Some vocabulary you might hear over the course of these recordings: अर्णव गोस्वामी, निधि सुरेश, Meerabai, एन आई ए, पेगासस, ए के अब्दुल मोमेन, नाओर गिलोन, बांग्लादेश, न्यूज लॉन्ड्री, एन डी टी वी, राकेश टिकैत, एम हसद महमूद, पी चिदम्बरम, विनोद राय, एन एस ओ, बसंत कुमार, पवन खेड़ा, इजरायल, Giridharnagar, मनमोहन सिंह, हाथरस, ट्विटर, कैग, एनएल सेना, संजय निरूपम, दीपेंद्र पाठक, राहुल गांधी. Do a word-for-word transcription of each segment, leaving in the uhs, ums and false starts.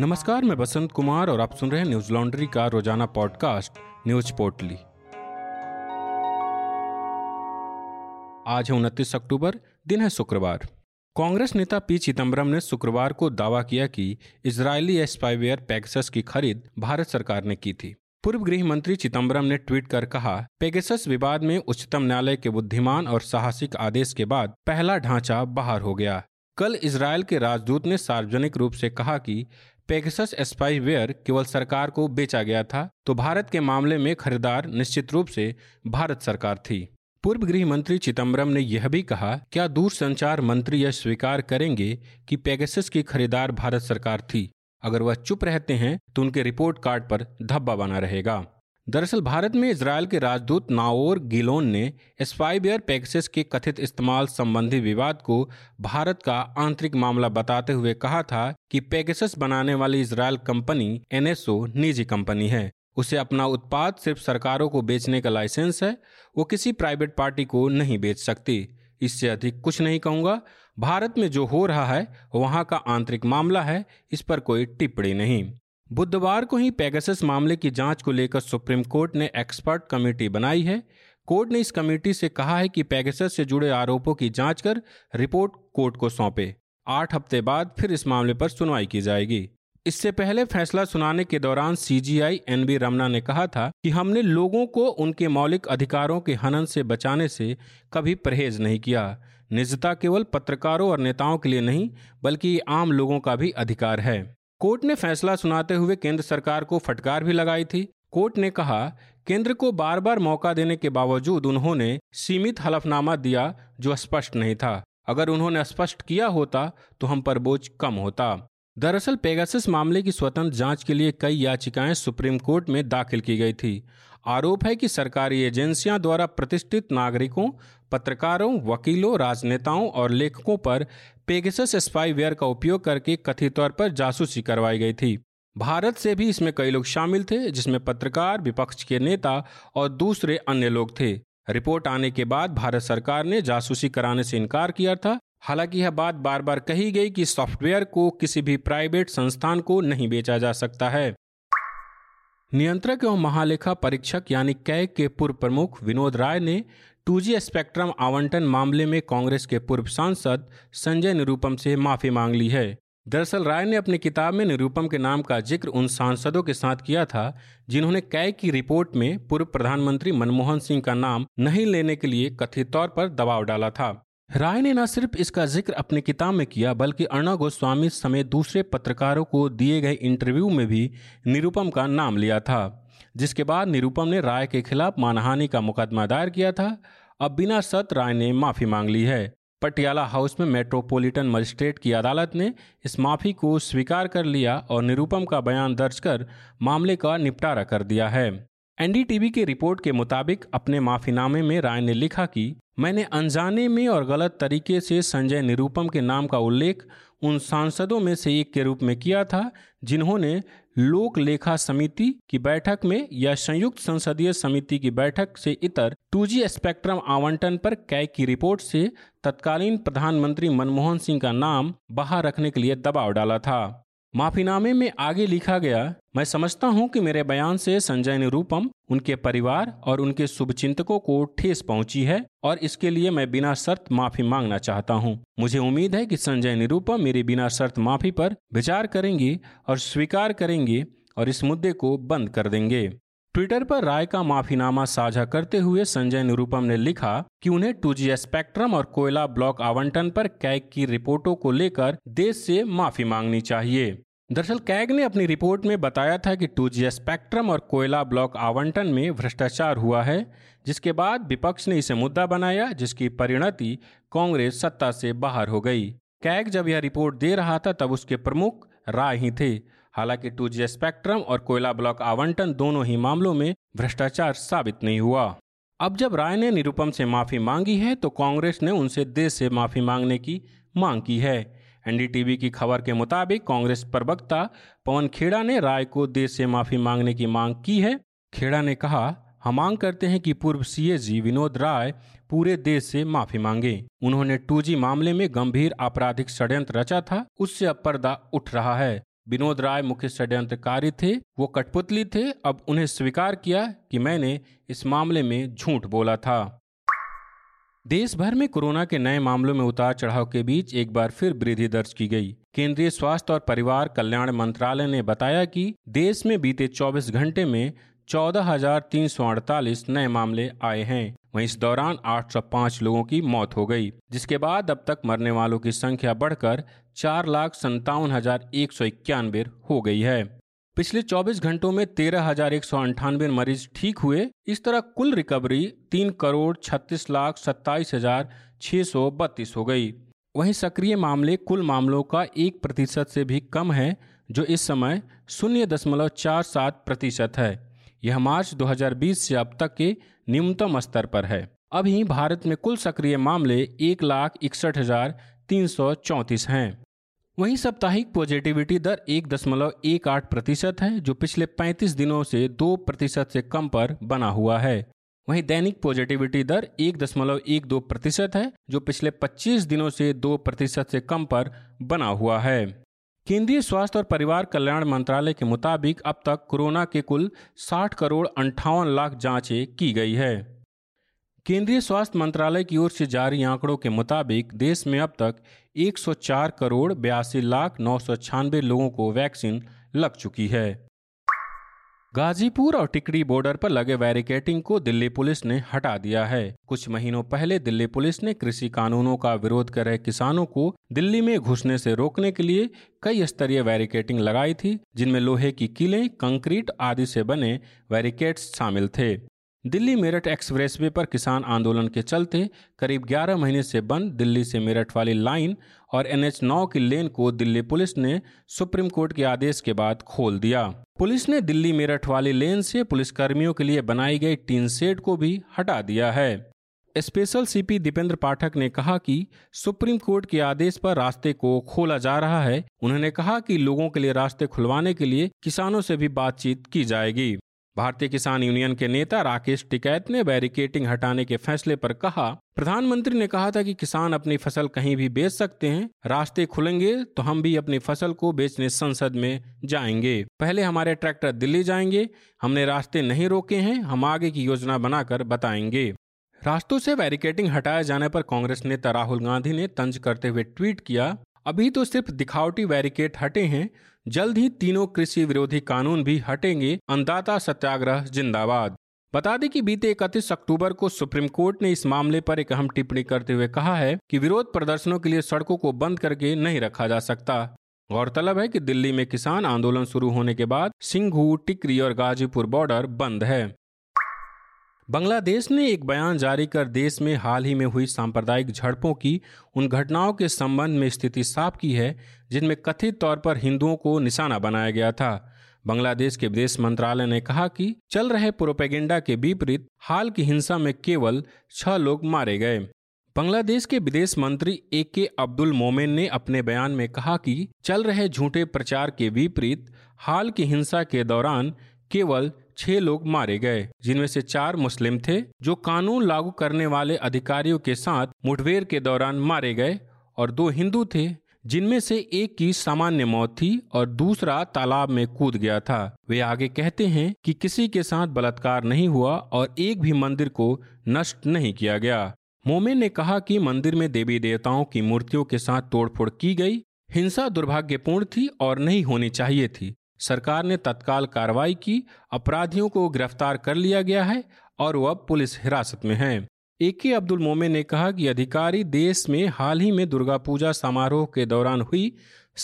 नमस्कार, मैं बसंत कुमार और आप सुन रहे हैं न्यूज लॉन्ड्री का रोजाना पॉडकास्ट न्यूज पोर्टली। आज है उनतीस अक्टूबर, दिन है शुक्रवार। कांग्रेस नेता पी चिदम्बरम ने शुक्रवार को दावा किया कि इजरायली स्पाईवेयर पेगासस की खरीद भारत सरकार ने की थी। पूर्व गृह मंत्री चिदम्बरम ने ट्वीट कर कहा, पेगासस विवाद में उच्चतम न्यायालय के बुद्धिमान और साहसिक आदेश के बाद पहला ढांचा बाहर हो गया। कल इजरायल के राजदूत ने सार्वजनिक रूप से कहा कि पेगासस स्पाईवेयर केवल सरकार को बेचा गया था, तो भारत के मामले में खरीदार निश्चित रूप से भारत सरकार थी। पूर्व गृह मंत्री चिदम्बरम ने यह भी कहा, क्या दूरसंचार मंत्री यह स्वीकार करेंगे कि पेगासस की खरीदार भारत सरकार थी? अगर वह चुप रहते हैं तो उनके रिपोर्ट कार्ड पर धब्बा बना रहेगा। दरअसल भारत में इजरायल के राजदूत नाओर गिलोन ने स्पाईवेयर पेगासस के कथित इस्तेमाल संबंधी विवाद को भारत का आंतरिक मामला बताते हुए कहा था कि पेगासस बनाने वाली इजरायल company एन एस ओ निजी कंपनी है। उसे अपना उत्पाद सिर्फ सरकारों को बेचने का लाइसेंस है, वो किसी प्राइवेट पार्टी को नहीं बेच सकती। इससे अधिक कुछ नहीं कहूँगा। भारत में जो हो रहा है वहाँ का आंतरिक मामला है, इस पर कोई टिप्पणी नहीं। बुधवार को ही पेगासस मामले की जांच को लेकर सुप्रीम कोर्ट ने एक्सपर्ट कमेटी बनाई है। कोर्ट ने इस कमेटी से कहा है कि पेगासस से जुड़े आरोपों की जांच कर रिपोर्ट कोर्ट को सौंपे। आठ हफ्ते बाद फिर इस मामले पर सुनवाई की जाएगी। इससे पहले फैसला सुनाने के दौरान C J I N B Ramana ने कहा था कि हमने लोगों को उनके मौलिक अधिकारों के हनन से बचाने से कभी परहेज नहीं किया। निजता केवल पत्रकारों और नेताओं के लिए नहीं, बल्कि आम लोगों का भी अधिकार है। कोर्ट ने फैसला सुनाते हुए केंद्र सरकार को फटकार भी लगाई थी। कोर्ट ने कहा, केंद्र को बार बार मौका देने के बावजूद उन्होंने सीमित हलफनामा दिया जो स्पष्ट नहीं था। अगर उन्होंने स्पष्ट किया होता तो हम पर बोझ कम होता। दरअसल पेगासस मामले की स्वतंत्र जांच के लिए कई याचिकाएं सुप्रीम कोर्ट में दाखिल की गई थी। आरोप है कि सरकारी एजेंसियां द्वारा प्रतिष्ठित नागरिकों, पत्रकारों, वकीलों, राजनेताओं और लेखकों पर पेगासस स्पाईवेयर का उपयोग करके कथित तौर पर जासूसी करवाई गई थी। भारत से भी इसमें कई लोग शामिल थे, जिसमें पत्रकार, विपक्ष के नेता और दूसरे अन्य लोग थे। रिपोर्ट आने के बाद भारत सरकार ने जासूसी कराने से इनकार किया था। हालांकि यह बात बार बार कही गई कि सॉफ्टवेयर को किसी भी प्राइवेट संस्थान को नहीं बेचा जा सकता है। नियंत्रक एवं महालेखा परीक्षक यानी कैग के पूर्व प्रमुख विनोद राय ने टू जी स्पेक्ट्रम आवंटन मामले में कांग्रेस के पूर्व सांसद संजय निरूपम से माफी मांग ली है। दरअसल राय ने अपनी किताब में निरूपम के नाम का जिक्र उन सांसदों के साथ किया था जिन्होंने कैग की रिपोर्ट में पूर्व प्रधानमंत्री मनमोहन सिंह का नाम नहीं लेने के लिए कथित तौर पर दबाव डाला था। राय ने न सिर्फ इसका जिक्र अपनी किताब में किया, बल्कि अर्णव गोस्वामी समेत दूसरे पत्रकारों को दिए गए इंटरव्यू में भी निरूपम का नाम लिया था, जिसके बाद निरूपम ने राय के खिलाफ मानहानि का मुकदमा दायर किया था। अब बिना शर्त राय ने माफ़ी मांग ली है। पटियाला हाउस में मेट्रोपॉलिटन मजिस्ट्रेट की अदालत ने इस माफ़ी को स्वीकार कर लिया और निरूपम का बयान दर्ज कर मामले का निपटारा कर दिया है। एन डी टी वी की रिपोर्ट के मुताबिक अपने माफ़ीनामे में राय ने लिखा कि मैंने अनजाने में और गलत तरीके से संजय निरूपम के नाम का उल्लेख उन सांसदों में से एक के रूप में किया था जिन्होंने लोक लेखा समिति की बैठक में या संयुक्त संसदीय समिति की बैठक से इतर टू जी स्पेक्ट्रम आवंटन पर कैग की रिपोर्ट से तत्कालीन प्रधानमंत्री मनमोहन सिंह का नाम बाहर रखने के लिए दबाव डाला था। माफीनामे में आगे लिखा गया, मैं समझता हूं कि मेरे बयान से संजय निरूपम, उनके परिवार और उनके शुभचिंतकों को ठेस पहुंची है और इसके लिए मैं बिना शर्त माफी मांगना चाहता हूं। मुझे उम्मीद है कि संजय निरूपम मेरी बिना शर्त माफी पर विचार करेंगे और स्वीकार करेंगे और इस मुद्दे को बंद कर देंगे। ट्विटर पर राय का माफीनामा साझा करते हुए संजय निरूपम ने लिखा कि उन्हें टू जी स्पेक्ट्रम और कोयला ब्लॉक आवंटन पर कैग की रिपोर्टों को लेकर देश से माफी मांगनी चाहिए। दरअसल कैग ने अपनी रिपोर्ट में बताया था कि टू जी स्पेक्ट्रम और कोयला ब्लॉक आवंटन में भ्रष्टाचार हुआ है, जिसके बाद विपक्ष ने इसे मुद्दा बनाया, जिसकी परिणति कांग्रेस सत्ता से बाहर हो गई। कैग जब यह रिपोर्ट दे रहा था तब उसके प्रमुख राय ही थे। हालांकि टू जी स्पेक्ट्रम और कोयला ब्लॉक आवंटन दोनों ही मामलों में भ्रष्टाचार साबित नहीं हुआ। अब जब राय ने निरूपम से माफी मांगी है तो कांग्रेस ने उनसे देश से माफी मांगने की मांग की है। एन डी टी वी की खबर के मुताबिक कांग्रेस प्रवक्ता पवन खेड़ा ने राय को देश से माफी मांगने की मांग की है। खेड़ा ने कहा, हम मांग करते हैं कि पूर्व सी ए जी विनोद राय पूरे देश से माफी मांगे। उन्होंने टू जी मामले में गंभीर आपराधिक षड्यंत्र रचा था, उससे अब पर्दा उठ रहा है। विनोद राय मुख्य षड्यंत्रकारी थे, वो कठपुतली थे। अब उन्हें स्वीकार किया कि मैंने इस मामले में झूठ बोला था। देश भर में कोरोना के नए मामलों में उतार चढ़ाव के बीच एक बार फिर वृद्धि दर्ज की गई। केंद्रीय स्वास्थ्य और परिवार कल्याण मंत्रालय ने बताया कि देश में बीते चौबीस घंटे में चौदह हजार तीन सौ अड़तालीस नए मामले आए हैं। वहीं इस दौरान आठ सौ पाँच लोगों की मौत हो गई, जिसके बाद अब तक मरने वालों की संख्या बढ़कर चार लाख संतावन हजार एक सौ इक्यानवे हो गई है। पिछले चौबीस घंटों में तेरह हजार एक सौ अंठानवे मरीज ठीक हुए। इस तरह कुल रिकवरी तीन करोड़ छत्तीस लाख सत्ताईस हजार छः सौ बत्तीस हो गई। वहीं सक्रिय मामले कुल मामलों का एक प्रतिशत से भी कम है, जो इस समय शून्य दशमलव चार सात प्रतिशत है। यह मार्च दो हज़ार बीस से अब तक के न्यूनतम स्तर पर है। अभी भारत में कुल सक्रिय मामले एक लाख इकसठ हजार तीन सौ चौंतीस हैं। वहीं साप्ताहिक पॉजिटिविटी दर एक दशमलव एक आठ प्रतिशत है, जो पिछले पैंतीस दिनों से दो प्रतिशत से कम पर बना हुआ है। वहीं दैनिक पॉजिटिविटी दर एक दशमलव एक दो प्रतिशत है, जो पिछले पच्चीस दिनों से दो प्रतिशत से कम पर बना हुआ है। केंद्रीय स्वास्थ्य और परिवार कल्याण मंत्रालय के मुताबिक अब तक कोरोना के कुल साठ करोड़ अंठावन लाख जाँचें की गई है। केंद्रीय स्वास्थ्य मंत्रालय की ओर से जारी आंकड़ों के मुताबिक देश में अब तक एक सौ चार करोड़ बयासी लाख नौ सौ छियानवे लोगों को वैक्सीन लग चुकी है। गाजीपुर और टिकरी बॉर्डर पर लगे बैरिकेडिंग को दिल्ली पुलिस ने हटा दिया है। कुछ महीनों पहले दिल्ली पुलिस ने कृषि कानूनों का विरोध कर रहे किसानों को दिल्ली में घुसने से रोकने के लिए कई स्तरीय बैरिकेडिंग लगाई थी, जिनमें लोहे की कीलें, कंक्रीट आदि से बने बैरिकेड्स शामिल थे। दिल्ली मेरठ एक्सप्रेसवे पर किसान आंदोलन के चलते करीब ग्यारह महीने से बंद दिल्ली से मेरठ वाली लाइन और एन एच नौ की लेन को दिल्ली पुलिस ने सुप्रीम कोर्ट के आदेश के बाद खोल दिया। पुलिस ने दिल्ली मेरठ वाली लेन से पुलिसकर्मियों के लिए बनाई गई टीन शेड को भी हटा दिया है। स्पेशल सीपी दीपेंद्र पाठक ने कहा कि सुप्रीम कोर्ट के आदेश पर रास्ते को खोला जा रहा है। उन्होंने कहा कि लोगों के लिए रास्ते खुलवाने के लिए किसानों से भी बातचीत की जाएगी। भारतीय किसान यूनियन के नेता राकेश टिकैत ने बैरिकेडिंग हटाने के फैसले पर कहा, प्रधानमंत्री ने कहा था कि किसान अपनी फसल कहीं भी बेच सकते हैं। रास्ते खुलेंगे तो हम भी अपनी फसल को बेचने संसद में जाएंगे। पहले हमारे ट्रैक्टर दिल्ली जाएंगे। हमने रास्ते नहीं रोके हैं। हम आगे की योजना बनाकर बताएंगे। रास्तों से बैरिकेडिंग हटाए जाने पर कांग्रेस नेता राहुल गांधी ने तंज करते हुए ट्वीट किया, अभी तो सिर्फ दिखावटी बैरिकेड हटे हैं, जल्द ही तीनों कृषि विरोधी कानून भी हटेंगे। अन्नदाता सत्याग्रह जिंदाबाद। बता दें कि बीते इकतीस अक्टूबर को सुप्रीम कोर्ट ने इस मामले पर एक अहम टिप्पणी करते हुए कहा है कि विरोध प्रदर्शनों के लिए सड़कों को बंद करके नहीं रखा जा सकता। गौरतलब है कि दिल्ली में किसान आंदोलन शुरू होने के बाद सिंघू, टिकरी और गाजीपुर बॉर्डर बंद है। बांग्लादेश ने एक बयान जारी कर देश में हाल ही में हुई सांप्रदायिक झड़पों की उन घटनाओं के संबंध में स्थिति साफ की है, जिनमें कथित तौर पर हिंदुओं को निशाना बनाया गया था। बांग्लादेश के विदेश मंत्रालय ने कहा कि चल रहे प्रोपेगेंडा के विपरीत हाल की हिंसा में केवल छह लोग मारे गए। बांग्लादेश के विदेश मंत्री ए के अब्दुल मोमेन ने अपने बयान में कहा कि चल रहे झूठे प्रचार के विपरीत हाल की हिंसा के दौरान केवल छह लोग मारे गए, जिनमें से चार मुस्लिम थे, जो कानून लागू करने वाले अधिकारियों के साथ मुठभेड़ के दौरान मारे गए, और दो हिंदू थे, जिनमें से एक की सामान्य मौत थी और दूसरा तालाब में कूद गया था। वे आगे कहते हैं कि किसी के साथ बलात्कार नहीं हुआ और एक भी मंदिर को नष्ट नहीं किया गया। मोमेन ने कहा कि मंदिर में देवी देवताओं की मूर्तियों के साथ तोड़फोड़ की गई। हिंसा दुर्भाग्यपूर्ण थी और नहीं होनी चाहिए थी। सरकार ने तत्काल कार्रवाई की, अपराधियों को गिरफ्तार कर लिया गया है और वह अब पुलिस हिरासत में हैं। ए के अब्दुल मोमेन ने कहा कि अधिकारी देश में हाल ही में दुर्गा पूजा समारोह के दौरान हुई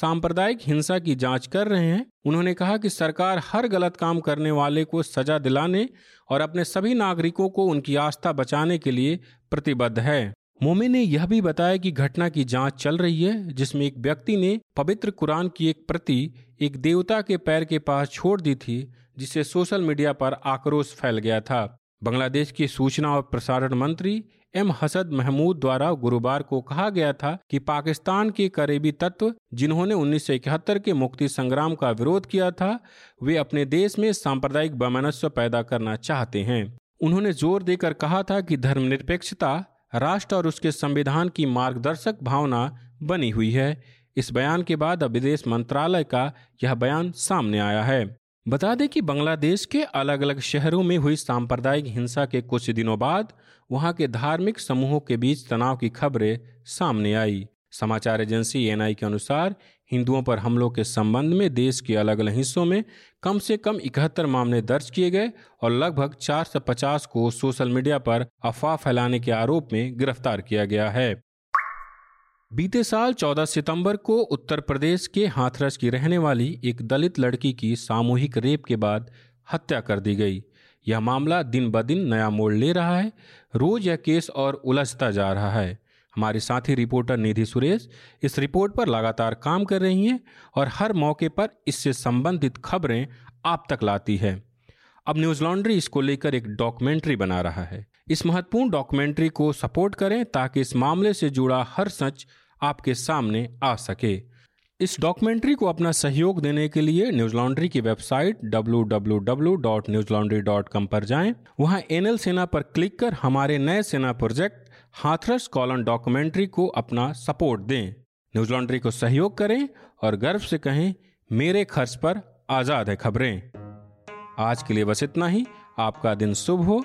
सांप्रदायिक हिंसा की जांच कर रहे हैं। उन्होंने कहा कि सरकार हर गलत काम करने वाले को सजा दिलाने और अपने सभी नागरिकों को उनकी आस्था बचाने के लिए प्रतिबद्ध है। मोमेन ने यह भी बताया कि घटना की जांच चल रही है, जिसमें एक व्यक्ति ने पवित्र कुरान की एक प्रति एक देवता के पैर के पास छोड़ दी थी, जिससे सोशल मीडिया पर आक्रोश फैल गया था। बांग्लादेश के सूचना और प्रसारण मंत्री एम हसद महमूद द्वारा गुरुवार को कहा गया था कि पाकिस्तान के करीबी तत्व, जिन्होंने उन्नीस सौ इकहत्तर के मुक्ति संग्राम का विरोध किया था, वे अपने देश में सांप्रदायिक वैमनस्य पैदा करना चाहते हैं। उन्होंने जोर देकर कहा था कि धर्मनिरपेक्षता राष्ट्र और उसके संविधान की मार्गदर्शक भावना बनी हुई है। इस बयान के बाद अब विदेश मंत्रालय का यह बयान सामने आया है। बता दें कि बांग्लादेश के अलग अलग शहरों में हुई सांप्रदायिक हिंसा के कुछ दिनों बाद वहां के धार्मिक समूहों के बीच तनाव की खबरें सामने आई। समाचार एजेंसी एन आई ए के अनुसार हिंदुओं पर हमलों के संबंध में देश के अलग अलग हिस्सों में कम से कम इकहत्तर मामले दर्ज किए गए और लगभग चार सौ पचास को सोशल मीडिया पर अफवाह फैलाने के आरोप में गिरफ्तार किया गया है। बीते साल चौदह सितंबर को उत्तर प्रदेश के हाथरस की रहने वाली एक दलित लड़की की सामूहिक रेप के बाद हत्या कर दी गई। यह मामला दिन ब दिन नया मोड़ ले रहा है। रोज यह केस और उलझता जा रहा है। हमारे साथी रिपोर्टर निधि सुरेश इस रिपोर्ट पर लगातार काम कर रही हैं और हर मौके पर इससे संबंधित खबरें आप तक लाती है। अब न्यूज लॉन्ड्री इसको लेकर एक डॉक्यूमेंट्री बना रहा है। इस महत्वपूर्ण डॉक्यूमेंट्री को सपोर्ट करें ताकि इस मामले से जुड़ा हर सच आपके सामने आ सके। इस डॉक्यूमेंट्री को अपना सहयोग देने के लिए न्यूज लॉन्ड्री की website W W W dot न्यूज लॉन्ड्री dot com पर जाएं। वहां एनएल सेना पर क्लिक कर हमारे नए सेना प्रोजेक्ट हाथरस कॉलन डॉक्यूमेंट्री को अपना सपोर्ट दें। न्यूज लॉन्ड्री को सहयोग करें और गर्व से कहें, मेरे खर्च पर आजाद है खबरें। आज के लिए बस इतना ही। आपका दिन शुभ हो।